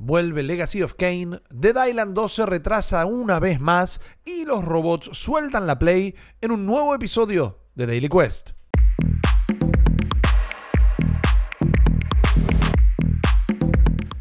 Vuelve Legacy of Kain, Dead Island 2 se retrasa una vez más y los robots sueltan la play en un nuevo episodio de Daily Quest.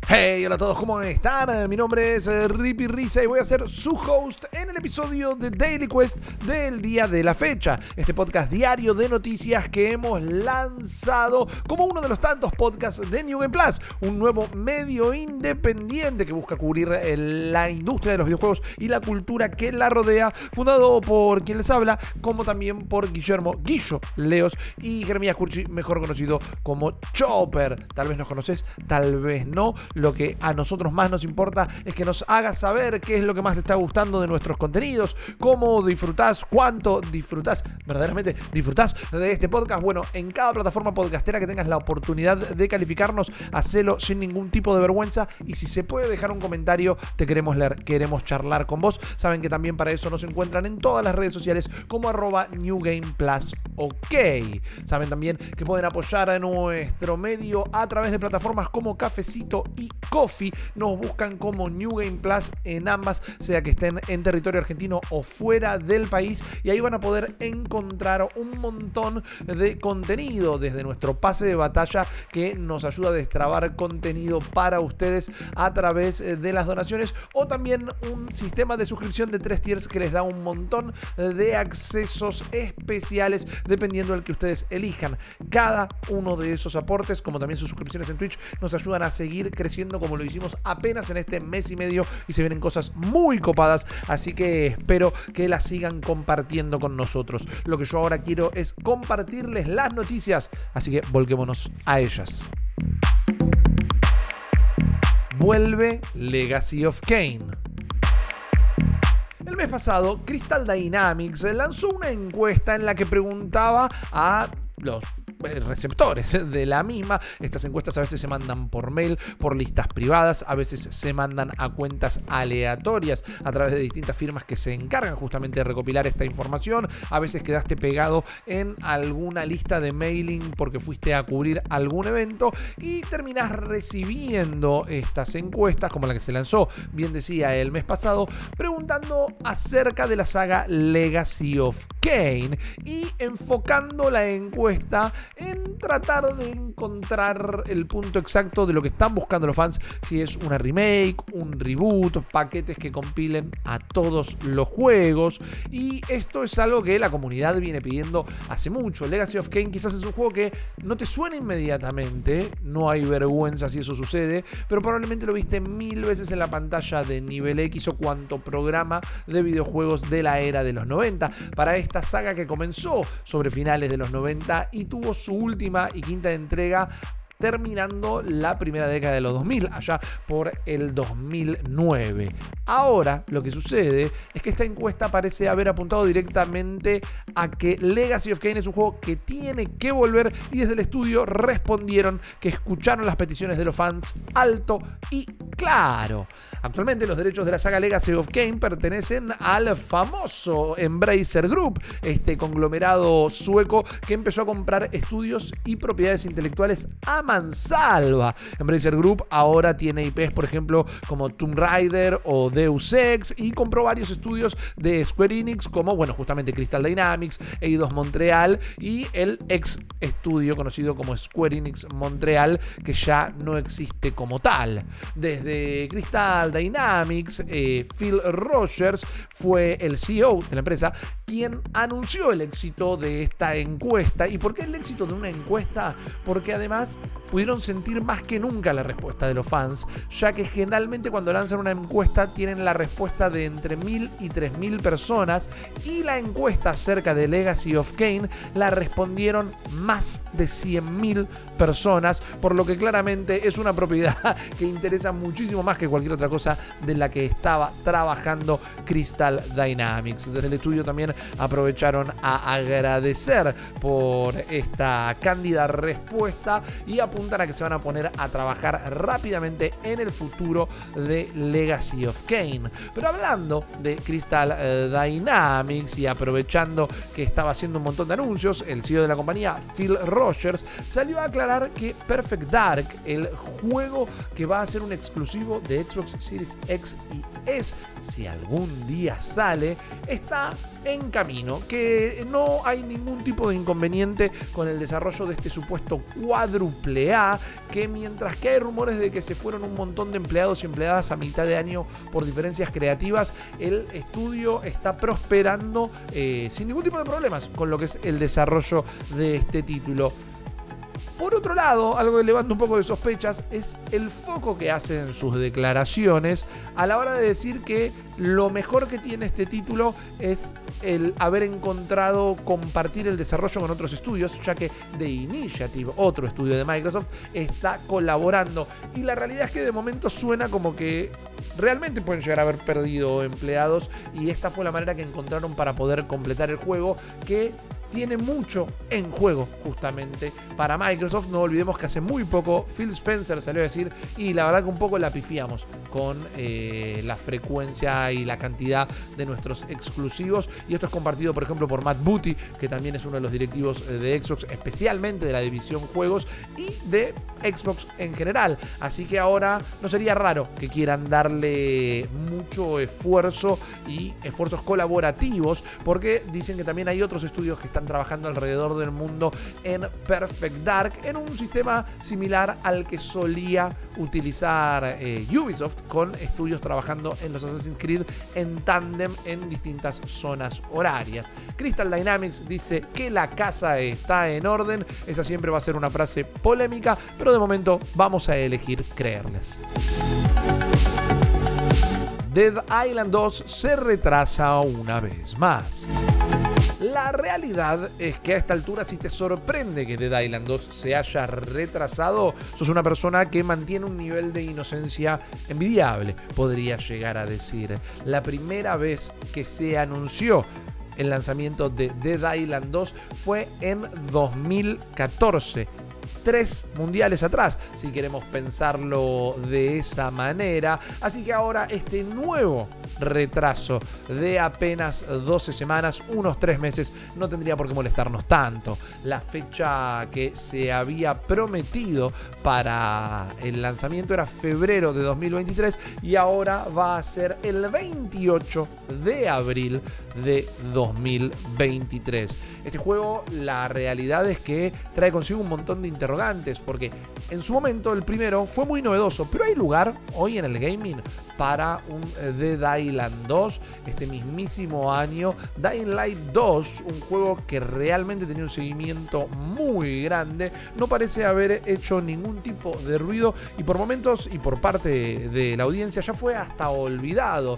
Hey, hola a todos, ¿cómo están? Mi nombre es Rippy Risa y voy a ser su host en el episodio de Daily Quest del día de la fecha. Este podcast diario de noticias que hemos lanzado como uno de los tantos podcasts de New Game Plus, un nuevo medio independiente que busca cubrir la industria de los videojuegos y la cultura que la rodea, fundado por quien les habla, como también por Guillermo Guillo, Leos, y Jeremías Curchi, mejor conocido como Chopper. Tal vez nos conoces, tal vez no. Lo que a nosotros más nos importa es que nos hagas saber qué es lo que más te está gustando de nuestros contenidos, cómo disfrutás, cuánto disfrutás, verdaderamente disfrutás de este podcast. Bueno, en cada plataforma podcastera que tengas la oportunidad de calificarnos, hacelo sin ningún tipo de vergüenza, y si se puede dejar un comentario, te queremos leer, queremos charlar con vos. Saben que también para eso nos encuentran en todas las redes sociales como @NewGamePlus. Ok. Saben también que pueden apoyar a nuestro medio a través de plataformas como Cafecito y Ko-fi. Nos buscan como New Game Plus en ambas, sea que estén en territorio argentino o fuera del país, y ahí van a poder encontrar un montón de contenido, desde nuestro pase de batalla que nos ayuda a destrabar contenido para ustedes a través de las donaciones, o también un sistema de suscripción de 3 tiers que les da un montón de accesos especiales dependiendo del que ustedes elijan. Cada uno de esos aportes, como también sus suscripciones en Twitch, nos ayudan a seguir creciendo como lo hicimos apenas en este mes y medio, y se vienen cosas muy copadas, así que espero que las sigan compartiendo con nosotros. Lo que yo ahora quiero es compartirles las noticias, así que volquémonos a ellas. Vuelve Legacy of Kain. El mes pasado, Crystal Dynamics lanzó una encuesta en la que preguntaba a los receptores de la misma. Estas encuestas a veces se mandan por mail, por listas privadas, a veces se mandan a cuentas aleatorias a través de distintas firmas que se encargan justamente de recopilar esta información. A veces quedaste pegado en alguna lista de mailing porque fuiste a cubrir algún evento y terminás recibiendo estas encuestas, como la que se lanzó, bien decía, el mes pasado, preguntando acerca de la saga Legacy of Kain y enfocando la encuesta en tratar de encontrar el punto exacto de lo que están buscando los fans, si es una remake, un reboot, paquetes que compilen a todos los juegos, y esto es algo que la comunidad viene pidiendo hace mucho. Legacy of Kain quizás es un juego que no te suena inmediatamente, no hay vergüenza si eso sucede, pero probablemente lo viste 1000 veces en la pantalla de Nivel X o cuanto programa de videojuegos de la era de los 90, para esta saga que comenzó sobre finales de los 90 y tuvo su última y quinta entrega terminando la primera década de los 2000, allá por el 2009. Ahora lo que sucede es que esta encuesta parece haber apuntado directamente a que Legacy of Kain es un juego que tiene que volver, y desde el estudio respondieron que escucharon las peticiones de los fans alto y claro. Actualmente los derechos de la saga Legacy of Kain pertenecen al famoso Embracer Group, este conglomerado sueco que empezó a comprar estudios y propiedades intelectuales a mansalva. Embracer Group ahora tiene IPs, por ejemplo, como Tomb Raider o Deus Ex, y compró varios estudios de Square Enix, como, bueno, justamente Crystal Dynamics, Eidos Montreal y el ex estudio conocido como Square Enix Montreal, que ya no existe como tal. Desde Crystal Dynamics, Phil Rogers fue el CEO de la empresa, quien anunció el éxito de esta encuesta. ¿Y por qué el éxito de una encuesta? Porque además pudieron sentir más que nunca la respuesta de los fans, ya que generalmente cuando lanzan una encuesta tienen la respuesta de entre 1.000 y 3.000 personas, y la encuesta acerca de Legacy of Kain la respondieron más de 100.000 personas, por lo que claramente es una propiedad que interesa muchísimo más que cualquier otra cosa de la que estaba trabajando Crystal Dynamics. Desde el estudio también aprovecharon a agradecer por esta cándida respuesta y apuntan a que se van a poner a trabajar rápidamente en el futuro de Legacy of Kain. Pero hablando de Crystal Dynamics y aprovechando que estaba haciendo un montón de anuncios, el CEO de la compañía, Phil Rogers, salió a aclarar que Perfect Dark, el juego que va a ser un exclusivo exclusivo de Xbox Series X y S, si algún día sale, está en camino, que no hay ningún tipo de inconveniente con el desarrollo de este supuesto cuádruple A, que mientras que hay rumores de que se fueron un montón de empleados y empleadas a mitad de año por diferencias creativas, el estudio está prosperando sin ningún tipo de problemas con lo que es el desarrollo de este título. Por otro lado, algo que levanta un poco de sospechas es el foco que hace en sus declaraciones a la hora de decir que lo mejor que tiene este título es el haber encontrado compartir el desarrollo con otros estudios, ya que The Initiative, otro estudio de Microsoft, está colaborando. Y la realidad es que de momento suena como que realmente pueden llegar a haber perdido empleados y esta fue la manera que encontraron para poder completar el juego, que tiene mucho en juego justamente para Microsoft. No olvidemos que hace muy poco Phil Spencer salió a decir, y la verdad que un poco la pifiamos con la frecuencia y la cantidad de nuestros exclusivos, y esto es compartido por ejemplo por Matt Booty, que también es uno de los directivos de Xbox, especialmente de la división juegos y de Xbox en general, así que ahora no sería raro que quieran darle mucho esfuerzo y esfuerzos colaborativos, porque dicen que también hay otros estudios que están trabajando alrededor del mundo en Perfect Dark, en un sistema similar al que solía utilizar Ubisoft, con estudios trabajando en los Assassin's Creed en tándem en distintas zonas horarias. Crystal Dynamics dice que la casa está en orden, esa siempre va a ser una frase polémica, pero de momento vamos a elegir creerles. Dead Island 2 se retrasa una vez más. La realidad es que a esta altura, si te sorprende que Dead Island 2 se haya retrasado, sos una persona que mantiene un nivel de inocencia envidiable, podría llegar a decir. La primera vez que se anunció el lanzamiento de Dead Island 2 fue en 2014. 3 mundiales atrás, si queremos pensarlo de esa manera. Así que ahora este nuevo retraso de apenas 12 semanas, unos 3 meses, no tendría por qué molestarnos tanto. La fecha que se había prometido para el lanzamiento era febrero de 2023 y ahora va a ser el 28 de abril de 2023. Este juego, la realidad es que trae consigo un montón de interrogantes, porque en su momento el primero fue muy novedoso, pero hay lugar hoy en el gaming para un Dead Island 2. Este mismísimo año, Dying Light 2, un juego que realmente tenía un seguimiento muy grande, no parece haber hecho ningún tipo de ruido y por momentos y por parte de la audiencia ya fue hasta olvidado.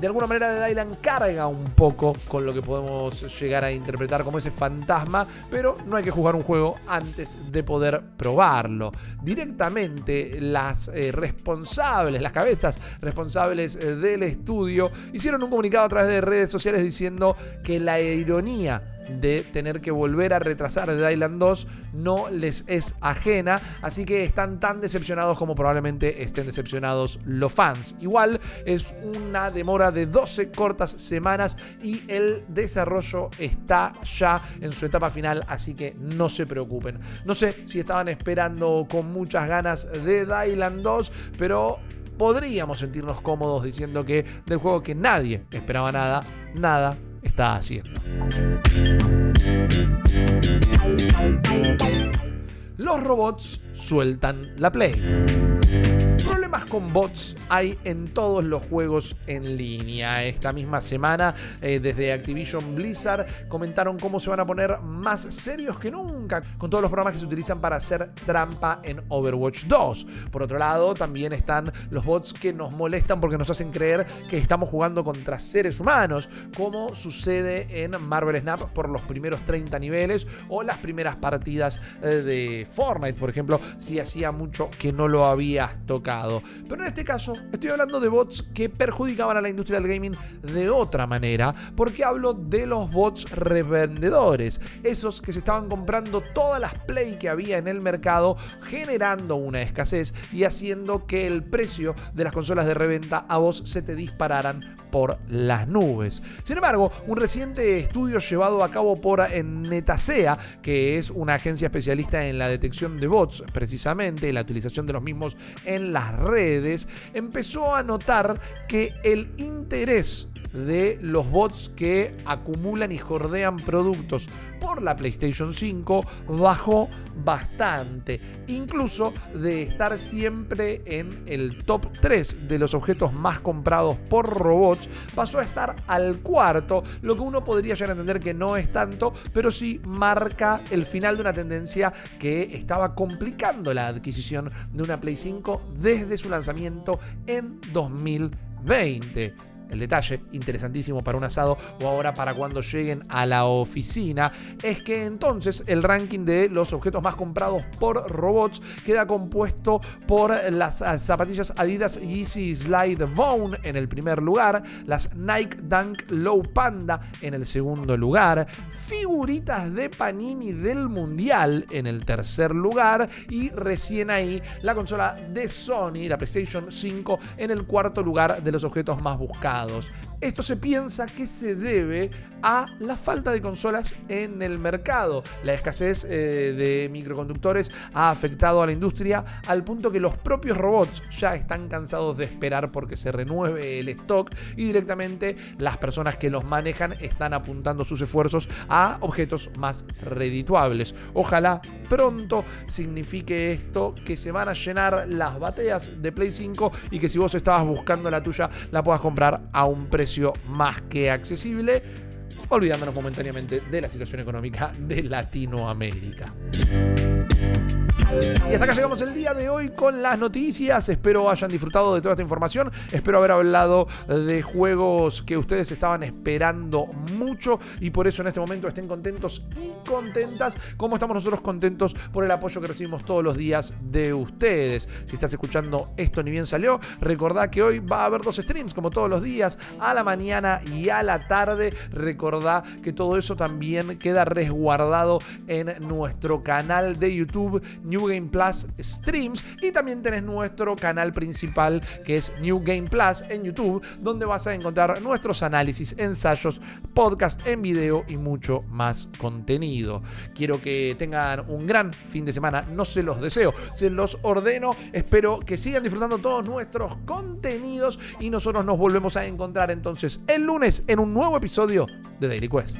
De alguna manera Dead Island carga un poco con lo que podemos llegar a interpretar como ese fantasma, pero no hay que jugar un juego antes de poder probarlo. Directamente las responsables, las cabezas responsables del estudio hicieron un comunicado a través de redes sociales diciendo que la ironía de tener que volver a retrasar Dead Island 2 no les es ajena, así que están tan decepcionados como probablemente estén decepcionados los fans. Igual es una demora de 12 cortas semanas y el desarrollo está ya en su etapa final, así que no se preocupen. No sé si estaban esperando con muchas ganas Dead Island 2, pero podríamos sentirnos cómodos diciendo que del juego que nadie esperaba nada, nada está haciendo. Los robots sueltan la Play. Problemas con bots hay en todos los juegos en línea. Esta misma semana, desde Activision Blizzard comentaron cómo se van a poner más serios que nunca con todos los programas que se utilizan para hacer trampa en Overwatch 2. Por otro lado, también están los bots que nos molestan porque nos hacen creer que estamos jugando contra seres humanos, como sucede en Marvel Snap por los primeros 30 niveles o las primeras partidas de Fortnite, por ejemplo, si hacía mucho que no lo habías tocado. Pero en este caso estoy hablando de bots que perjudicaban a la industria del gaming de otra manera, porque hablo de los bots revendedores, esos que se estaban comprando todas las Play que había en el mercado, generando una escasez y haciendo que el precio de las consolas de reventa a vos se te dispararan por las nubes. Sin embargo, un reciente estudio llevado a cabo por Netacea, que es una agencia especialista en la detección de bots, precisamente la utilización de los mismos en las redes, empezó a notar que el interés de los bots que acumulan y jordean productos por la PlayStation 5 bajó bastante, incluso de estar siempre en el top 3 de los objetos más comprados por robots, pasó a estar al cuarto, lo que uno podría llegar a entender que no es tanto, pero sí marca el final de una tendencia que estaba complicando la adquisición de una Play 5 desde su lanzamiento en 2020. El detalle, interesantísimo para un asado o ahora para cuando lleguen a la oficina, es que entonces el ranking de los objetos más comprados por robots queda compuesto por las zapatillas Adidas Yeezy Slide Bone en el primer lugar, las Nike Dunk Low Panda en el segundo lugar, figuritas de Panini del Mundial en el tercer lugar y recién ahí la consola de Sony, la PlayStation 5, en el cuarto lugar de los objetos más buscados. Esto se piensa que se debe a la falta de consolas en el mercado. La escasez de microconductores ha afectado a la industria al punto que los propios robots ya están cansados de esperar porque se renueve el stock y directamente las personas que los manejan están apuntando sus esfuerzos a objetos más redituables. Ojalá pronto signifique esto que se van a llenar las bateas de Play 5 y que si vos estabas buscando la tuya la puedas comprar a un precio más que accesible, olvidándonos momentáneamente de la situación económica de Latinoamérica. Y hasta acá llegamos el día de hoy con las noticias. Espero hayan disfrutado de toda esta información. Espero haber hablado de juegos que ustedes estaban esperando mucho y por eso en este momento estén contentos y contentas, como estamos nosotros contentos por el apoyo que recibimos todos los días de ustedes. Si estás escuchando esto ni bien salió, recordá que hoy va a haber dos streams como todos los días, a la mañana y a la tarde. Recordá que todo eso también queda resguardado en nuestro canal de YouTube New Game Plus Streams, y también tenés nuestro canal principal que es New Game Plus en YouTube, donde vas a encontrar nuestros análisis, ensayos, podcast en video y mucho más contenido. Quiero que tengan un gran fin de semana, no se los deseo, se los ordeno, espero que sigan disfrutando todos nuestros contenidos y nosotros nos volvemos a encontrar entonces el lunes en un nuevo episodio de Daily Quest.